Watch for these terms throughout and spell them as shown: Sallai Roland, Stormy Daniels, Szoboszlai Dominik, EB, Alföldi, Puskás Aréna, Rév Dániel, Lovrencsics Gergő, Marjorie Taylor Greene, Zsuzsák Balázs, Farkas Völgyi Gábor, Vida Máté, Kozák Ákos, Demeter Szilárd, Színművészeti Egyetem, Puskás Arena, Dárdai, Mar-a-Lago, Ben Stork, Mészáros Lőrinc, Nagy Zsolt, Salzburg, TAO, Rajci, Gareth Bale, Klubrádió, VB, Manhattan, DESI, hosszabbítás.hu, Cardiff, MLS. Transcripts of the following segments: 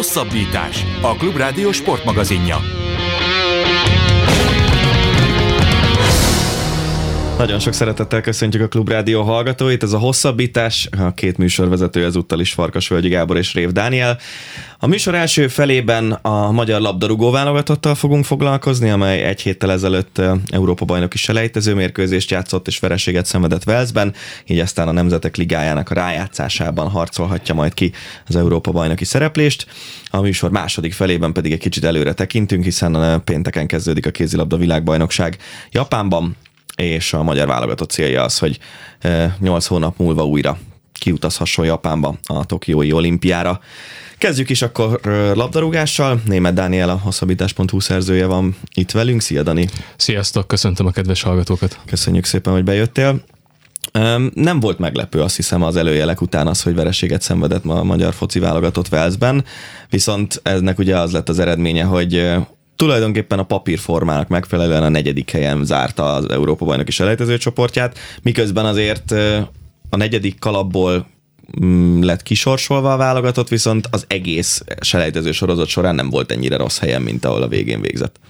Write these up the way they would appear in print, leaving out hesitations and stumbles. Hosszabbítás, a Klubrádió sportmagazinja. Nagyon sok szeretettel köszöntjük a Klubrádió hallgatóit, ez a Hosszabbítás, a két műsorvezető ezúttal is Farkas Völgyi Gábor és Rév Dániel. A műsor első felében a magyar labdarúgó válogatottal fogunk foglalkozni, amely egy héttel ezelőtt Európa-bajnoki selejtező mérkőzést játszott és vereséget szenvedett Walesben, így aztán a Nemzetek Ligájának a rájátszásában harcolhatja majd ki az Európa-bajnoki szereplést. A műsor második felében pedig egy kicsit előre tekintünk, hiszen pénteken kezdődik a kézilabda világbajnokság Japánban, és a magyar válogatott célja az, hogy 8 hónap múlva újra kiutazhasson Japánba a Tokiói olimpiára. Kezdjük is akkor labdarúgással. Németh Dániel, a hosszabbítás.hu szerzője van itt velünk. Szia, Dani! Sziasztok! Köszöntöm a kedves hallgatókat! Köszönjük szépen, hogy bejöttél. Nem volt meglepő, azt hiszem, az előjelek után az, hogy vereséget szenvedett a magyar foci válogatott Walesben, viszont ennek ugye az lett az eredménye, hogy tulajdonképpen a papírformának megfelelően a negyedik helyen zárta az Európa-bajnoki selejtező csoportját, miközben azért a negyedik kalapból lett kisorsolva a válogatott, viszont az egész selejtező sorozat során nem volt ennyire rossz helyen, mint ahol a végén végzett.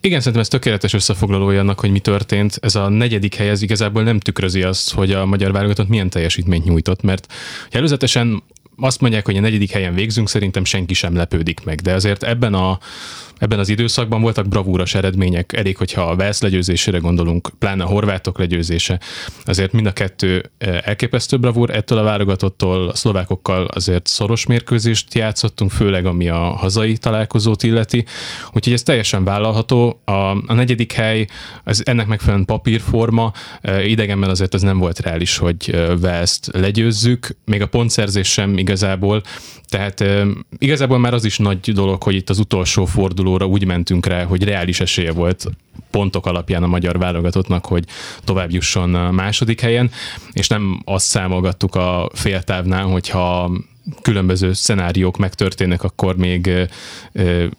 Igen, szerintem ez tökéletes összefoglalója annak, hogy mi történt. Ez a negyedik hely, ez igazából nem tükrözi azt, hogy a magyar válogatott milyen teljesítményt nyújtott, mert előzetesen azt mondják, hogy a negyedik helyen végzünk, szerintem senki sem lepődik meg, de azért ebben az időszakban voltak bravúras eredmények, elég, hogyha a Wales legyőzésére gondolunk, pláne a horvátok legyőzése. Azért mind a kettő elképesztő bravúr, ettől a válogatottól a szlovákokkal azért szoros mérkőzést játszottunk, főleg ami a hazai találkozót illeti, úgyhogy ez teljesen vállalható. A negyedik hely, ez ennek megfelelően papírforma, idegenben azért ez nem volt reális, hogy Wales-t legyőzzük, még a pontszerzés sem igazából, tehát igazából már az is nagy dolog, hogy itt az utolsó fordulóra úgy mentünk rá, hogy reális esélye volt pontok alapján a magyar válogatottnak, hogy tovább jusson a második helyen, és nem azt számolgattuk a féltávnál, hogyha különböző szenáriók megtörténnek, akkor még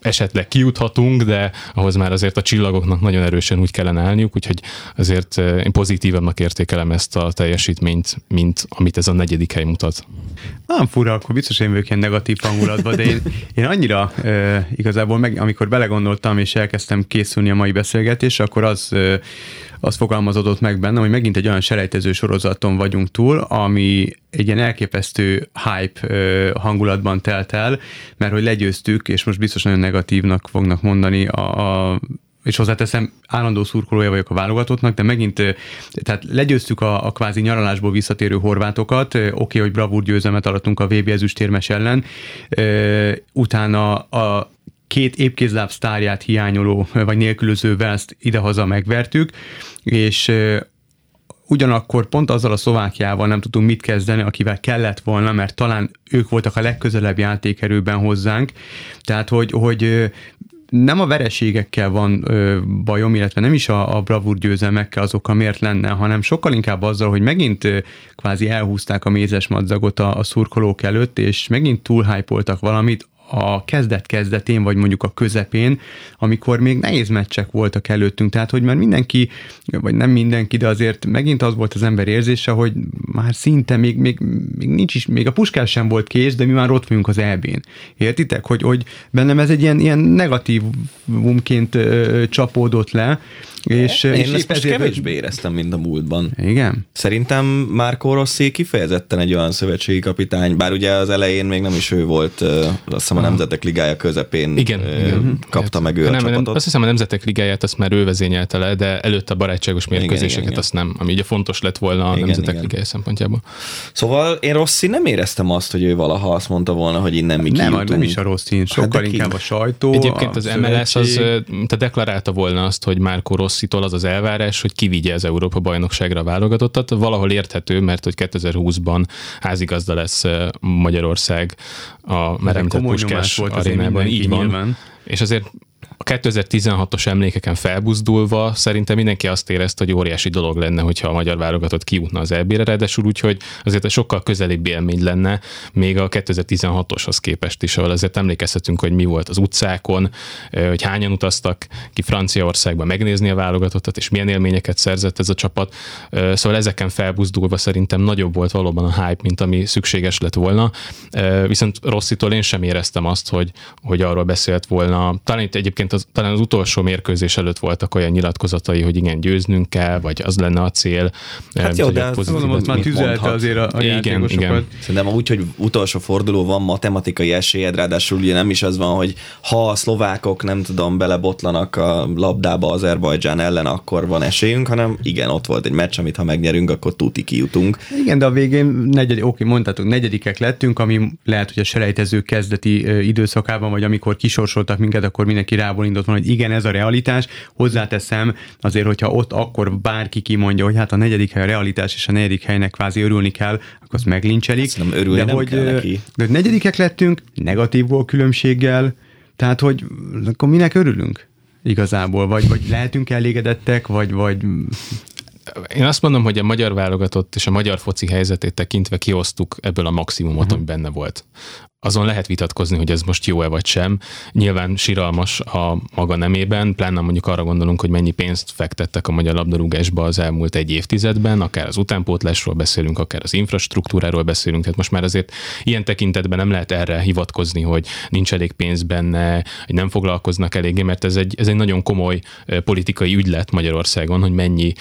esetleg kijuthatunk, de ahhoz már azért a csillagoknak nagyon erősen úgy kellene állniuk, úgyhogy azért én pozitívabbnak értékelem ezt a teljesítményt, mint amit ez a negyedik hely mutat. Nem fura, akkor biztos én vagyok ilyen negatív hangulatban, de én annyira igazából, amikor belegondoltam és elkezdtem készülni a mai beszélgetésre, akkor az fogalmazódott meg bennem, hogy megint egy olyan selejtező sorozaton vagyunk túl, ami egy ilyen elképesztő hype hangulatban telt el, mert hogy legyőztük, és most biztos nagyon negatívnak fognak mondani és hozzáteszem, állandó szurkolója vagyok a válogatottnak, de megint tehát legyőztük a kvázi nyaralásból visszatérő horvátokat, oké, hogy bravúr győzelmet arattunk a VB ezüstérmes ellen, utána a két épkézláb sztárját hiányoló, vagy nélkülöző Walest idehaza megvertük, és ugyanakkor pont azzal a Szlovákiával nem tudtunk mit kezdeni, akivel kellett volna, mert talán ők voltak a legközelebb játékerőben hozzánk, tehát hogy nem a vereségekkel van bajom, illetve nem is a bravúr győzelmekkel, azokkal miért lenne, hanem sokkal inkább azzal, hogy megint kvázi elhúzták a mézes madzagot a szurkolók előtt, és megint túlhájpoltak valamit, a kezdet-kezdetén, vagy mondjuk a közepén, amikor még nehéz meccsek voltak előttünk, tehát hogy már mindenki, vagy nem mindenki, de azért megint az volt az ember érzése, hogy már szinte még nincs is, még a puskás sem volt kész, de mi már ott vagyunk az EB-n. Értitek? Hogy bennem ez egy ilyen negatívumként csapódott le, és én ezt most kevésbé éreztem, mint a múltban. Igen. Szerintem Marco Rossi kifejezetten egy olyan szövetségi kapitány, bár ugye az elején még nem is ő volt, azt hiszem a Nemzetek Ligája közepén kapta meg ő a csapatot. Azt hiszem a Nemzetek Ligáját azt már ő vezényelte le, de előtte a barátságos mérkőzéseket azt nem, ami ugye fontos lett volna a Nemzetek Ligája szempontjából. Szóval én Rossi nem éreztem azt, hogy ő valaha azt mondta volna, hogy innen mi kijutunk. Nem, nem is a Rossi, sokkal inkább a sajtó. Egyébként az MLS az deklarálta volna azt, hogy Marco Rossi az az elvárás, hogy kivigye az Európa-bajnokságra válogatottat. Valahol érthető, mert hogy 2020-ban házigazda lesz Magyarország a meremtett Puskás Arénában. Így van. És azért 2016-os emlékeken felbuzdulva szerintem mindenki azt érezte, hogy óriási dolog lenne, hogyha a magyar válogatott kijutna az EB-re, ráadásul úgy, hogy azért sokkal közelibb élmény lenne még a 2016-oshoz képest is, ahol azért emlékezhetünk, hogy mi volt az utcákon, hogy hányan utaztak ki Franciaországba megnézni a válogatottat, és milyen élményeket szerzett ez a csapat. Szóval ezeken felbuzdulva szerintem nagyobb volt valóban a hype, mint ami szükséges lett volna. Viszont Rosszitól én sem éreztem azt, hogy arról beszélt volna. Talán itt egyébként talán az utolsó mérkőzés előtt voltak olyan nyilatkozatai, hogy igen, győznünk kell, vagy az lenne a cél. Hát jó, de azt már tüzelte azért a játékosokat. Szerintem úgy, hogy utolsó forduló van, matematikai esélyed, ráadásul ugye nem is az van, hogy ha a szlovákok nem tudom belebotlanak a labdába Azerbajdzsán ellen, akkor van esélyünk, hanem igen, ott volt egy meccs, amit ha megnyerünk, akkor tuti kijutunk. Igen, de a végén negyedikek lettünk, ami lehet, hogy a selejtező kezdeti időszakában, vagy amikor kisorsoltak minket, akkor mindenki rábólindult van, hogy igen, ez a realitás. Hozzáteszem azért, hogyha ott akkor bárki kimondja, hogy hát a negyedik hely a realitás, és a negyedik helynek kvázi örülni kell, akkor azt meglincselik. Azt nem örülni, de nem hogy, kell neki. De negyedikek lettünk, negatív volt különbséggel, tehát hogy akkor minek örülünk igazából, vagy lehetünk elégedettek, vagy... Én azt mondom, hogy a magyar válogatott és a magyar foci helyzetét tekintve kiosztuk ebből a maximumot, ami benne volt. Azon lehet vitatkozni, hogy ez most jó-e vagy sem. Nyilván siralmas a maga nemében, pláne mondjuk arra gondolunk, hogy mennyi pénzt fektettek a magyar labdarúgásba az elmúlt egy évtizedben, akár az utánpótlásról beszélünk, akár az infrastruktúráról beszélünk, tehát most már azért ilyen tekintetben nem lehet erre hivatkozni, hogy nincs elég pénz benne, hogy nem foglalkoznak eléggé, mert ez egy nagyon komoly politikai ügy lett Magyarországon, hogy mennyi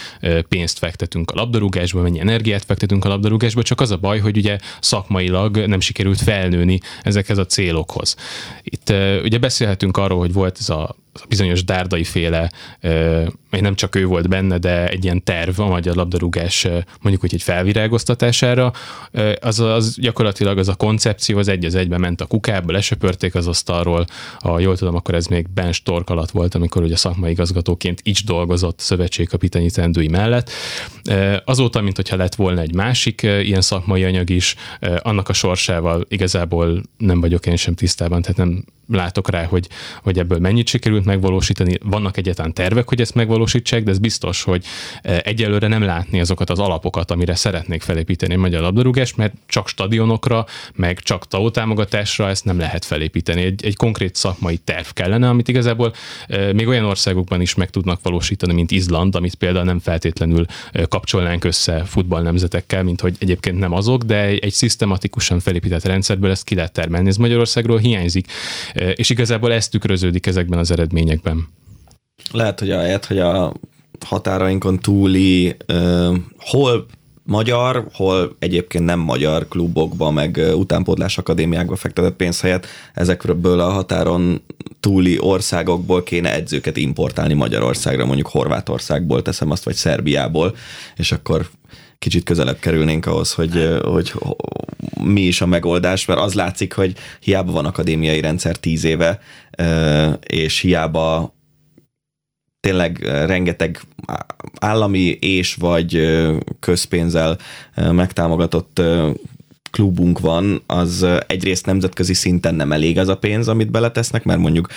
pénzt fektetünk a labdarúgásba, mennyi energiát fektetünk a labdarúgásba, csak az a baj, hogy ugye szakmailag nem sikerült felnőni ezekhez a célokhoz. Itt ugye beszélhetünk arról, hogy volt ez a bizonyos Dárdai féle, nem csak ő volt benne, de egy ilyen terv a magyar labdarúgás mondjuk úgy egy felvirágoztatására, az gyakorlatilag az a koncepció az egy az egyben ment a kukába, lesöpörték az asztalról, jól tudom, akkor ez még Ben Stork alatt volt, amikor ugye szakmai igazgatóként is dolgozott szövetségkapitányi teendői mellett. Azóta, mint hogyha lett volna egy másik ilyen szakmai anyag is, annak a sorsával igazából nem vagyok én sem tisztában, tehát nem látok rá, hogy ebből mennyit sikerült megvalósítani. Vannak egyáltalán tervek, hogy ezt megvalósítsák, de ez biztos, hogy egyelőre nem látni azokat az alapokat, amire szeretnék felépíteni a magyar labdarúgást, mert csak stadionokra, meg csak TAO támogatásra ezt nem lehet felépíteni. Egy konkrét szakmai terv kellene, amit igazából még olyan országokban is meg tudnak valósítani, mint Izland, amit például nem feltétlenül kapcsolnánk össze futballnemzetekkel, mint hogy egyébként nem azok, de egy szisztematikusan felépített rendszerből ezt ki lehet termelni. Ez Magyarországról hiányzik. És igazából ez tükröződik ezekben az eredményekben. Lehet, hogy ahelyett, hogy a határainkon túli hol magyar, hol egyébként nem magyar klubokba, meg utánpótlás akadémiákba fektetett pénz helyett ezekből a határon túli országokból kéne edzőket importálni Magyarországra, mondjuk Horvátországból teszem azt, vagy Szerbiából, és akkor kicsit közelebb kerülnénk ahhoz, hogy mi is a megoldás, mert az látszik, hogy hiába van akadémiai rendszer 10 éve, és hiába tényleg rengeteg állami és vagy közpénzzel megtámogatott klubunk van, az egyrészt nemzetközi szinten nem elég az a pénz, amit beletesznek, mert mondjuk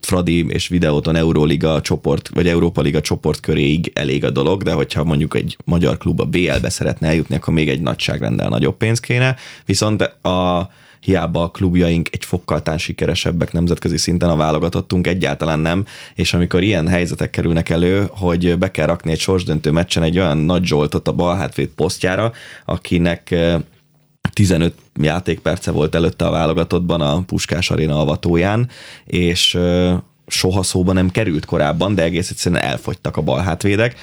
Fradi és Videóton Euróliga csoport, vagy Európa Liga csoport köréig elég a dolog, de hogyha mondjuk egy magyar klub a BL-be szeretne eljutni, akkor még egy nagyságrendel nagyobb pénz kéne, viszont hiába a klubjaink egy fokkal tán sikeresebbek nemzetközi szinten, a válogatottunk egyáltalán nem, és amikor ilyen helyzetek kerülnek elő, hogy be kell rakni egy sorsdöntő meccsen egy olyan Nagy Zsoltot a bal hátvéd posztjára, akinek 15 játékperce volt előtte a válogatottban a Puskás Arena avatóján, és soha szóba nem került korábban, de egész egyszerűen elfogytak a balhátvédek,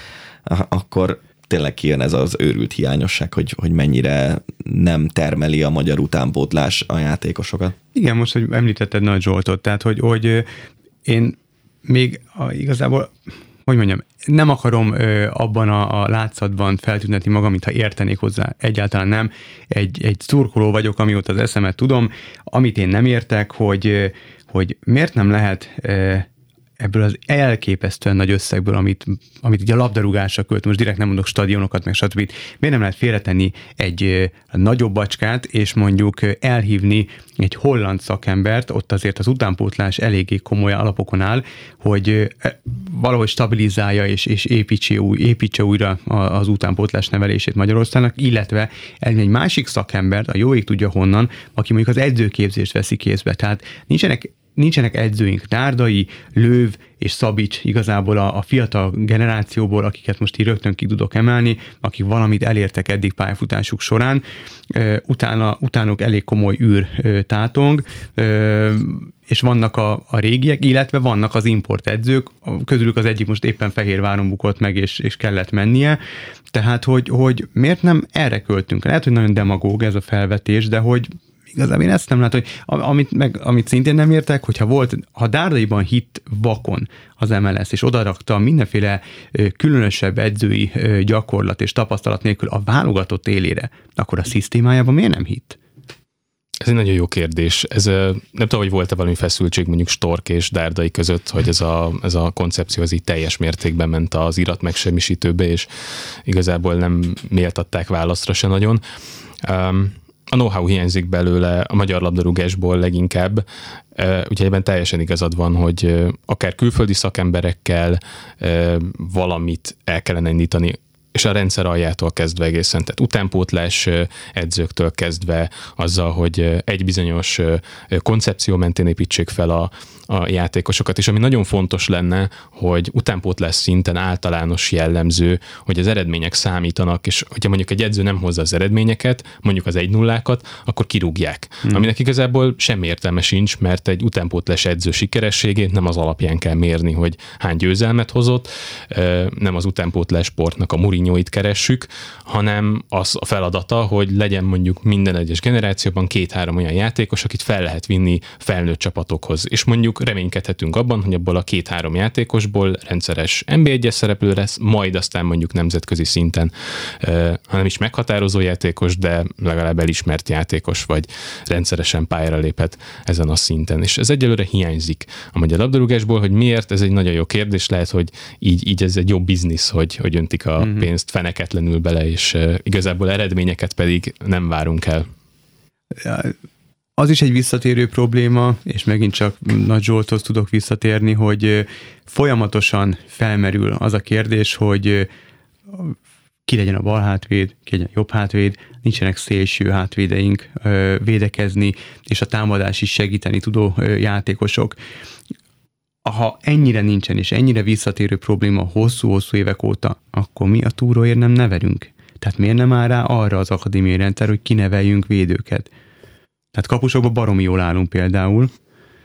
akkor tényleg kijön ez az őrült hiányosság, hogy mennyire nem termeli a magyar utánpótlás a játékosokat. Igen, most, hogy említetted Nagy Zsoltot, tehát, hogy én még igazából... Hogy mondjam, nem akarom abban a látszatban feltüntetni magam, mintha értenék hozzá. Egyáltalán nem. Egy szurkoló vagyok, amióta az eszemet tudom. Amit én nem értek, hogy miért nem lehet ebből az elképesztően nagy összegből, amit így a labdarúgásra költ, most direkt nem mondok stadionokat, meg stb. Miért nem lehet félretenni egy nagyobb bacskát, és mondjuk elhívni egy holland szakembert, ott azért az utánpótlás eléggé komoly alapokon áll, hogy valahogy stabilizálja és építse újra az utánpótlás nevelését Magyarországnak, illetve egy másik szakembert, a jó ég tudja honnan, aki mondjuk az edzőképzést veszi kézbe. Tehát nincsenek edzőink, Dárdai, Lőv és Szabics igazából a fiatal generációból, akiket most így rögtön ki tudok emelni, akik valamit elértek eddig pályafutásuk során. Utánuk elég komoly űr tátong, és vannak a régiek, illetve vannak az importedzők, közülük az egyik most éppen Fehérváron bukott meg, és kellett mennie. Tehát, hogy miért nem erre költünk? Lehet, hogy nagyon demagóg ez a felvetés, de hogy igazából én ezt nem látom, hogy amit szintén nem értek, hogyha volt, ha Dárdaiban hitt vakon az MLS, és odarakta mindenféle különösebb edzői gyakorlat és tapasztalat nélkül a válogatott élére, akkor a szisztémájában miért nem hitt? Ez egy nagyon jó kérdés. Ez, nem tudom, hogy volt-e valami feszültség mondjuk Stork és Dárdai között, hogy ez a koncepció az így teljes mértékben ment az irat megsemmisítőbe, és igazából nem méltatták válaszra se nagyon. A know-how hiányzik belőle a magyar labdarúgásból leginkább, úgyhogy ebben teljesen igazad van, hogy akár külföldi szakemberekkel valamit el kellene indítani, és a rendszer aljától kezdve egészen, tehát utánpótlás edzőktől kezdve azzal, hogy egy bizonyos koncepció mentén építsék fel a játékosokat, és ami nagyon fontos lenne, hogy utánpótlás szinten általános jellemző, hogy az eredmények számítanak, és hogyha mondjuk egy edző nem hozza az eredményeket, mondjuk az 1-0-ákat, akkor kirúgják. Aminek igazából semmi értelme sincs, mert egy utánpótlás edző sikerességét nem az alapján kell mérni, hogy hány győzelmet hozott, nem az utánpótlás sportnak a Mourinhoit keressük, hanem az a feladata, hogy legyen mondjuk minden egyes generációban 2-3 olyan játékos, akit fel lehet vinni felnőtt csapatokhoz, és mondjuk reménykedhetünk abban, hogy abból a 2-3 játékosból rendszeres NB1-es szereplő lesz, majd aztán mondjuk nemzetközi szinten, hanem is meghatározó játékos, de legalább elismert játékos, vagy rendszeresen pályára léphet ezen a szinten. És ez egyelőre hiányzik a magyar labdarúgásból, hogy miért, ez egy nagyon jó kérdés, lehet, hogy így ez egy jó biznisz, hogy öntik a pénzt feneketlenül bele, és igazából eredményeket pedig nem várunk el. Az is egy visszatérő probléma, és megint csak Nagy Zsolthoz tudok visszatérni, hogy folyamatosan felmerül az a kérdés, hogy ki legyen a bal hátvéd, ki legyen a jobb hátvéd, nincsenek szélső hátvédeink védekezni, és a támadás is segíteni tudó játékosok. Ha ennyire nincsen, és ennyire visszatérő probléma hosszú-hosszú évek óta, akkor mi a túróért nem nevelünk? Tehát miért nem áll rá arra az akadémiai rendszer, hogy kineveljünk védőket? Tehát kapusokban baromi jól állunk például.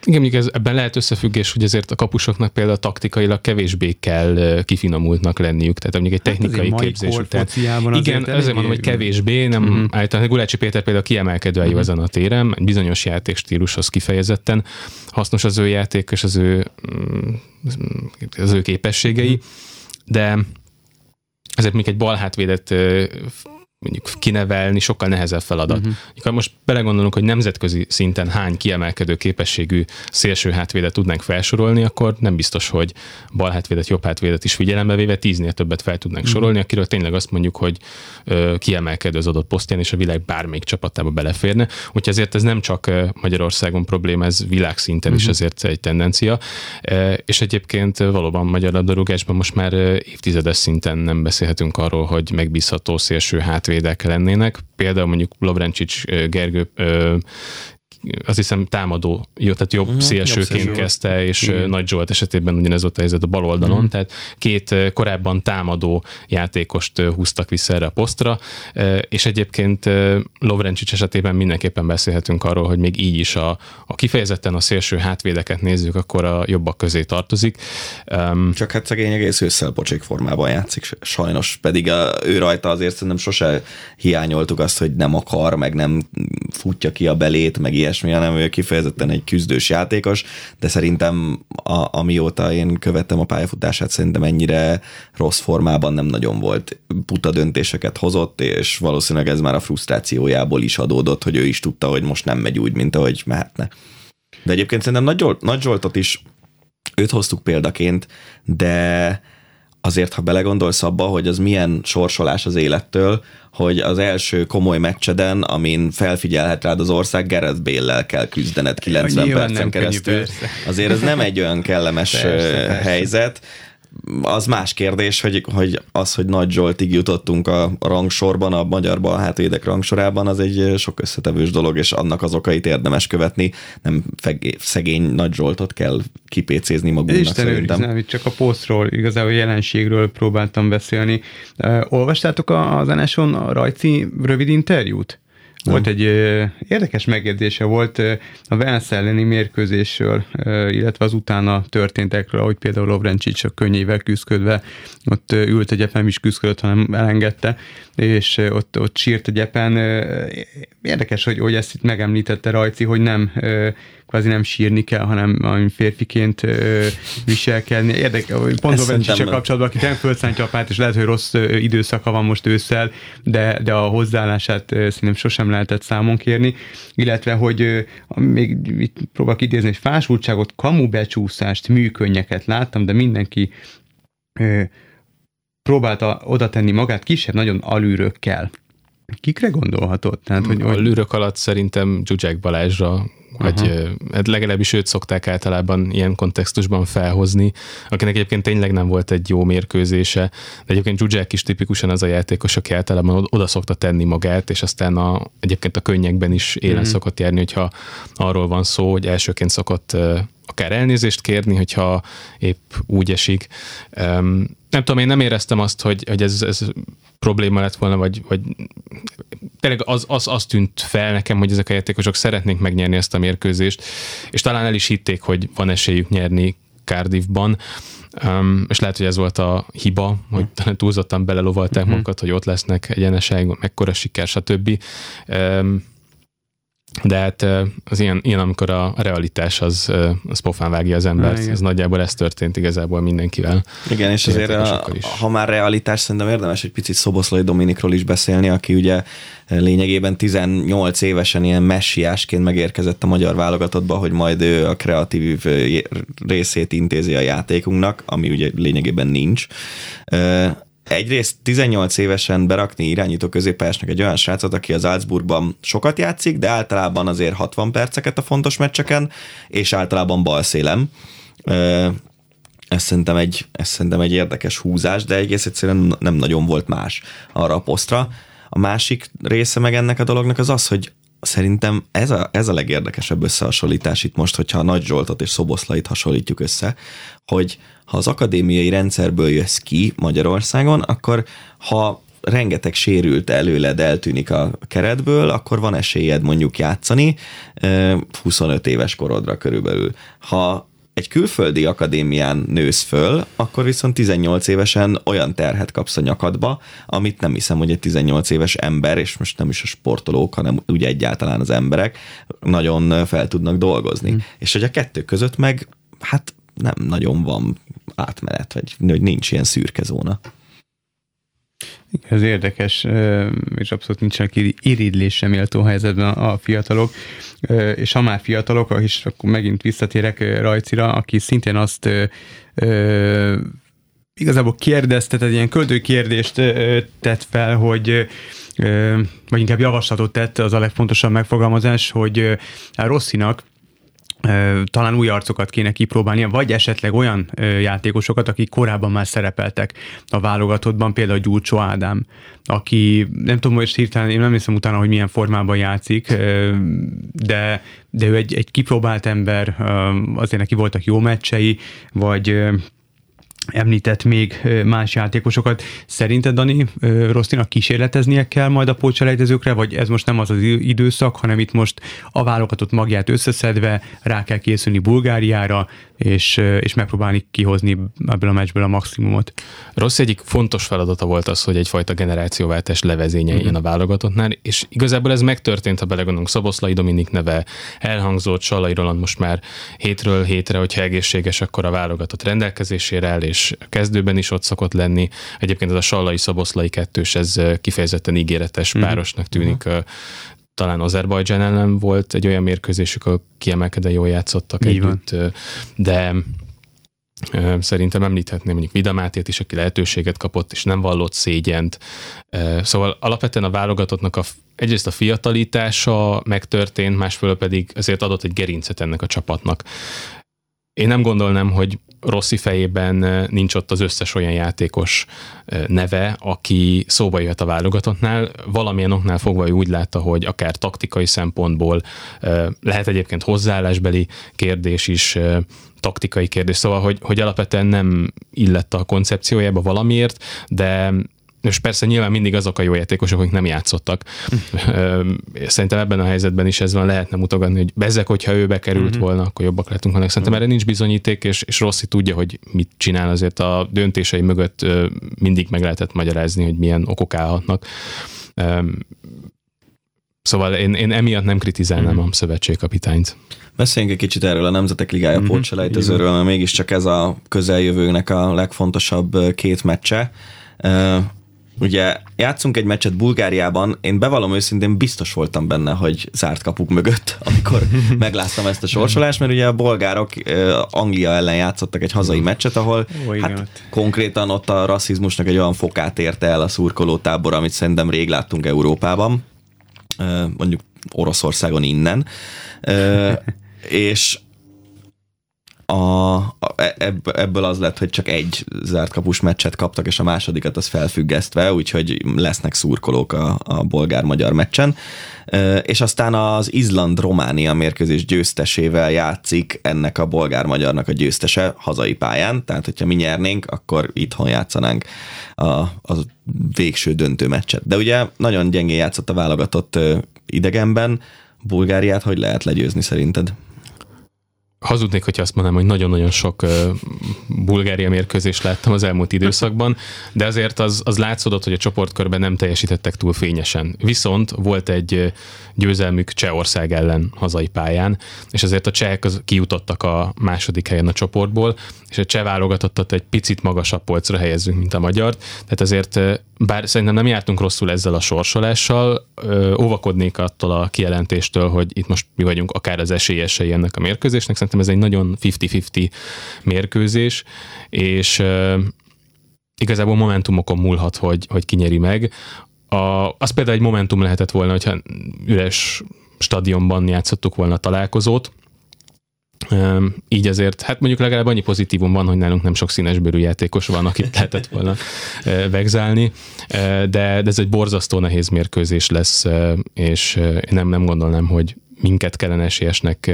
Igen, mondjuk ebben lehet összefüggés, hogy azért a kapusoknak például taktikailag kevésbé kell kifinomultnak lenniük, tehát mondjuk egy technikai képzés után. Igen, azért mondom, hogy kevésbé, nem állítanak. Gulácsi Péter például kiemelkedően jó ezen a téren, egy bizonyos játékstílushoz kifejezetten hasznos az ő játék és az ő képességei, de ezért még egy balhátvédet mondjuk kinevelni sokkal nehezebb feladat. Mikor most belegondolunk, hogy nemzetközi szinten hány kiemelkedő képességű szélső hátvédet tudnánk felsorolni, akkor nem biztos, hogy bal hátvédet, jobb hátvédet is figyelembe véve 10-nél többet fel tudnánk sorolni, akiről tényleg azt mondjuk, hogy kiemelkedő az adott posztján, és a világ bármelyik csapatába beleférne. Úgyhogy ezért ez nem csak Magyarországon probléma, ez világszinten is azért egy tendencia. És egyébként valóban magyar labdarúgásban most már évtizedes szinten nem beszélhetünk arról, hogy megbízható szélső hátvéd lennének. Például mondjuk Lovrencsics Gergő, azt hiszem támadó, tehát jobb szélsőként kezdte, és Nagy Zsolt esetében ugyanez volt a helyzet a bal oldalon, tehát két korábban támadó játékost húztak vissza erre a posztra, és egyébként Lovrencsics esetében mindenképpen beszélhetünk arról, hogy még így is a kifejezetten a szélső hátvédeket nézzük, akkor a jobbak közé tartozik. Csak hát szegény egész ősszel pocsék formában játszik, sajnos, pedig ő rajta azért szerintem sose hiányoltuk azt, hogy nem akar, meg nem futja ki a belét, meg ilyesmi, hanem ő kifejezetten egy küzdős játékos, de szerintem amióta én követtem a pályafutását, szerintem ennyire rossz formában nem nagyon volt. Puta döntéseket hozott, és valószínűleg ez már a frusztrációjából is adódott, hogy ő is tudta, hogy most nem megy úgy, mint ahogy mehetne. De egyébként szerintem Nagy Zsoltot is Őt hoztuk példaként, de azért, ha belegondolsz abba, hogy az milyen sorsolás az élettől, hogy az első komoly meccseden, amin felfigyelhet rád az ország, Gareth Bale-lel kell küzdened 90 percen keresztül. Azért ez nem egy olyan kellemes helyzet. Az más kérdés, hogy Nagy Zsoltig jutottunk a rangsorban, a magyar balhátvédek rangsorában, az egy sok összetevős dolog, és annak az okait érdemes követni. Nem szegény Nagy Zsoltot kell kipécézni magunknak. Isten szerintem. Őriz, nem, itt csak a posztról, igazából jelenségről próbáltam beszélni. Olvastátok az NS-on a Rajci rövid interjút? Nem. Volt egy érdekes megjegyzése volt a Wales elleni mérkőzésről, illetve az utána történtekről, ahogy például Lovrencsics a könnyével küzdködve, ott ült a gyepen, nem is küzdködött, hanem elengedte, és ott sírt a gyepen. Érdekes, hogy ezt itt megemlítette Rajci, hogy nem, kvázi nem sírni kell, hanem férfiként viselkedni. Érdekes, pont Lovrencsics kapcsolatban, aki nem fölszállítja a párt, és lehet, hogy rossz időszaka van most ősszel, de a hozzáállását szerintem sosem lehetett számon kérni, illetve, hogy még itt próbálok idézni, hogy fásultságot, kamubecsúszást, műkönnyeket láttam, de mindenki próbálta odatenni magát kisebb-nagyon alűrökkel. Kikre gondolhatott? Tehát, hogy alűrök alatt szerintem Zsuzsák Balázsra, vagy legalábbis őt szokták általában ilyen kontextusban felhozni, akinek egyébként tényleg nem volt egy jó mérkőzése, de egyébként Zsuzsák is tipikusan az a játékos, aki általában oda szokta tenni magát, és aztán egyébként a könnyekben is élen szokott járni, hogyha arról van szó, hogy elsőként szokott akár elnézést kérni, hogyha épp úgy esik. Nem tudom, én nem éreztem azt, hogy ez probléma lett volna, vagy tényleg az tűnt fel nekem, hogy ezek a játékosok szeretnék megnyerni ezt a mérkőzést, és talán el is hitték, hogy van esélyük nyerni Cardiffban, és lehet, hogy ez volt a hiba, hogy talán túlzottan belelovalták magukat, hogy ott lesznek egyeneság, mekkora siker, stb. De hát az ilyen amikor a realitás az pofán vágja az embert, ez nagyjából ez történt igazából mindenkivel. Igen, és azért, ha már realitás, szerintem érdemes egy picit Szoboszlai Dominikról is beszélni, aki ugye lényegében 18 évesen ilyen messiásként megérkezett a magyar válogatottba, hogy majd ő a kreatív részét intézi a játékunknak, ami ugye lényegében nincs. Egyrészt 18 évesen berakni irányító középpályásnak egy olyan srácot, aki az Salzburgban sokat játszik, de általában azért 60 perceket a fontos meccseken, és általában balszélem. Ez szerintem egy érdekes húzás, de egész egyszerűen nem nagyon volt más arra a posztra. A másik része meg ennek a dolognak az, hogy szerintem ez a legérdekesebb összehasonlítás itt most, hogyha Nagy Zsoltot és Szoboszlait hasonlítjuk össze, hogy ha az akadémiai rendszerből jössz ki Magyarországon, akkor ha rengeteg sérült előled eltűnik a keretből, akkor van esélyed mondjuk játszani 25 éves korodra körülbelül. Ha egy külföldi akadémián nősz föl, akkor viszont 18 évesen olyan terhet kapsz a nyakadba, amit nem hiszem, hogy egy 18 éves ember, és most nem is a sportolók, hanem ugye egyáltalán az emberek nagyon fel tudnak dolgozni. És hogy a kettő között meg, hát nem nagyon van átmenet, vagy hogy nincs ilyen szürke zóna. Ez érdekes, és abszolút nincsenek irigylésre méltó helyzetben a fiatalok, és ha már fiatalok, és akkor megint visszatérek Rajcira, aki szintén azt igazából kérdezte, tehát ilyen költői kérdést tett fel, hogy vagy inkább javaslatot tett, az a legfontosabb megfogalmazás, hogy Rosszinak talán új arcokat kéne kipróbálnia, vagy esetleg olyan játékosokat, akik korábban már szerepeltek a válogatottban, például Gyurcsó Ádám, aki nem tudom, hogy hirtelen, én nem hiszem utána, hogy milyen formában játszik, de ő egy kipróbált ember, azért neki voltak jó meccsei, vagy említett még más játékosokat. Szerinted, Dani, Rosszinak kísérleteznie kell majd a pótselejtezőkre, vagy ez most nem az az időszak, hanem itt most a válogatott magját összeszedve rá kell készülni Bulgáriára, és megpróbálni kihozni ebből a meccsből a maximumot? Rossz egyik fontos feladata volt az, hogy egyfajta generációváltás levezényeljen a válogatottnál, és igazából ez megtörtént, ha belegondolunk. Szoboszlai Dominik neve elhangzott, Sallai Roland most már hétről hétre, hogyha egészséges, akkor a válogatott rendelkezésére áll, és kezdőben is ott szokott lenni. Egyébként ez a Sallai-Szoboszlai kettős, ez kifejezetten ígéretes párosnak tűnik. Talán Azerbajdzsán ellen volt egy olyan mérkőzésük, ahol kiemelkedően jól játszottak együtt, de Szerintem említhetném mondjuk Vida Mátét is, aki lehetőséget kapott, és nem vallott szégyent. Szóval alapvetően a válogatottnak egyrészt a fiatalítása megtörtént, másfelől pedig ezért adott egy gerincet ennek a csapatnak. Én nem gondolnám, hogy Rossi fejében nincs ott az összes olyan játékos neve, aki szóba jöhet a válogatottnál. Valamilyen oknál fogva úgy látta, hogy akár taktikai szempontból, lehet egyébként hozzáállásbeli kérdés is, taktikai kérdés, szóval, hogy alapvetően nem illett a koncepciójába valamiért, de és persze nyilván mindig azok a jó játékosok, akik nem játszottak. Szerintem ebben a helyzetben is ez van, lehetne mutogatni, hogy bezzeg, hogyha ő bekerült volna, akkor jobbak lettünk volna. Szerintem erre nincs bizonyíték, és Rossi tudja, hogy mit csinál, azért a döntései mögött mindig meg lehetett magyarázni, hogy milyen okok állhatnak. Szóval én emiatt nem kritizálnám a szövetségkapitányt. Beszéljünk egy kicsit erről a Nemzetek Ligája pótselejtezőről, mert mégiscsak ez a közeljövőnek a legfontosabb két meccse. Ugye játszunk egy meccset Bulgáriában, én bevallom őszintén, biztos voltam benne, hogy zárt kapuk mögött, amikor megláttam ezt a sorsolást, mert ugye a bolgárok Anglia ellen játszottak egy hazai meccset, ahol konkrétan ott a rasszizmusnak egy olyan fokát érte el a szurkolótábor, amit szerintem rég láttunk Európában, mondjuk Oroszországon innen, és ebből az lett, hogy csak egy zárt kapus meccset kaptak, és a másodikat az felfüggesztve, úgyhogy lesznek szurkolók a bolgár-magyar meccsen. És aztán az Izland-Románia mérkőzés győztesével játszik ennek a bolgár-magyarnak a győztese hazai pályán, tehát hogyha mi nyernénk, akkor itthon játszanánk a végső döntő meccset. De ugye nagyon gyengén játszott a válogatott idegenben. Bulgáriát hogy lehet legyőzni szerinted? Hazudnék, hogyha azt mondanám, hogy nagyon-nagyon sok Bulgária mérkőzést láttam az elmúlt időszakban, de azért az látszódott, hogy a csoportkörben nem teljesítettek túl fényesen. Viszont volt egy győzelmük Csehország ellen hazai pályán, és azért a csehek kijutottak a második helyen a csoportból, és a cseh válogatottat egy picit magasabb polcra helyezzünk, mint a magyart. Tehát azért, bár szerintem nem jártunk rosszul ezzel a sorsolással, óvakodnék attól a kijelentéstől, hogy itt most mi vagyunk akár az esélyesei ennek a mérkőzésnek. Szerintem ez egy nagyon 50-50 mérkőzés, és igazából momentumokon múlhat, hogy ki nyeri meg. Az például egy momentum lehetett volna, hogyha üres stadionban játszottuk volna a találkozót. Így azért, mondjuk legalább annyi pozitívum van, hogy nálunk nem sok színesbőrű játékos van, akit lehetett volna vegzálni, de ez egy borzasztó nehéz mérkőzés lesz, és nem gondolnám, hogy minket kellene esélyesnek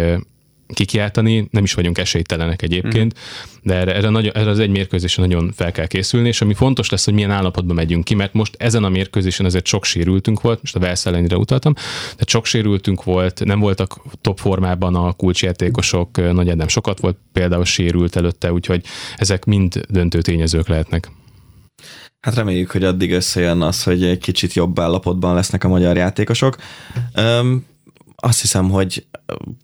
kikiáltani, nem is vagyunk esélytelenek egyébként, de erre az egy mérkőzésen nagyon fel kell készülni, és ami fontos lesz, hogy milyen állapotban megyünk ki, mert most ezen a mérkőzésen azért sok sérültünk volt, most a Wales ellenére utaltam, de sok sérültünk volt, nem voltak top formában a kulcsjátékosok, Nagy Ádám sokat volt például sérült előtte, úgyhogy ezek mind döntő tényezők lehetnek. Hát reméljük, hogy addig összejön az, hogy egy kicsit jobb állapotban lesznek a magyar játékosok. Azt hiszem, hogy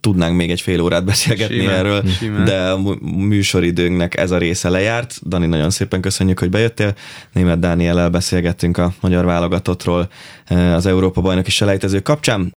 tudnánk még egy fél órát beszélgetni erről. De a műsoridőnknek ez a része lejárt. Dani, nagyon szépen köszönjük, hogy bejöttél. Németh Dániellel beszélgettünk a magyar válogatottról az Európa-bajnoki selejtező kapcsán.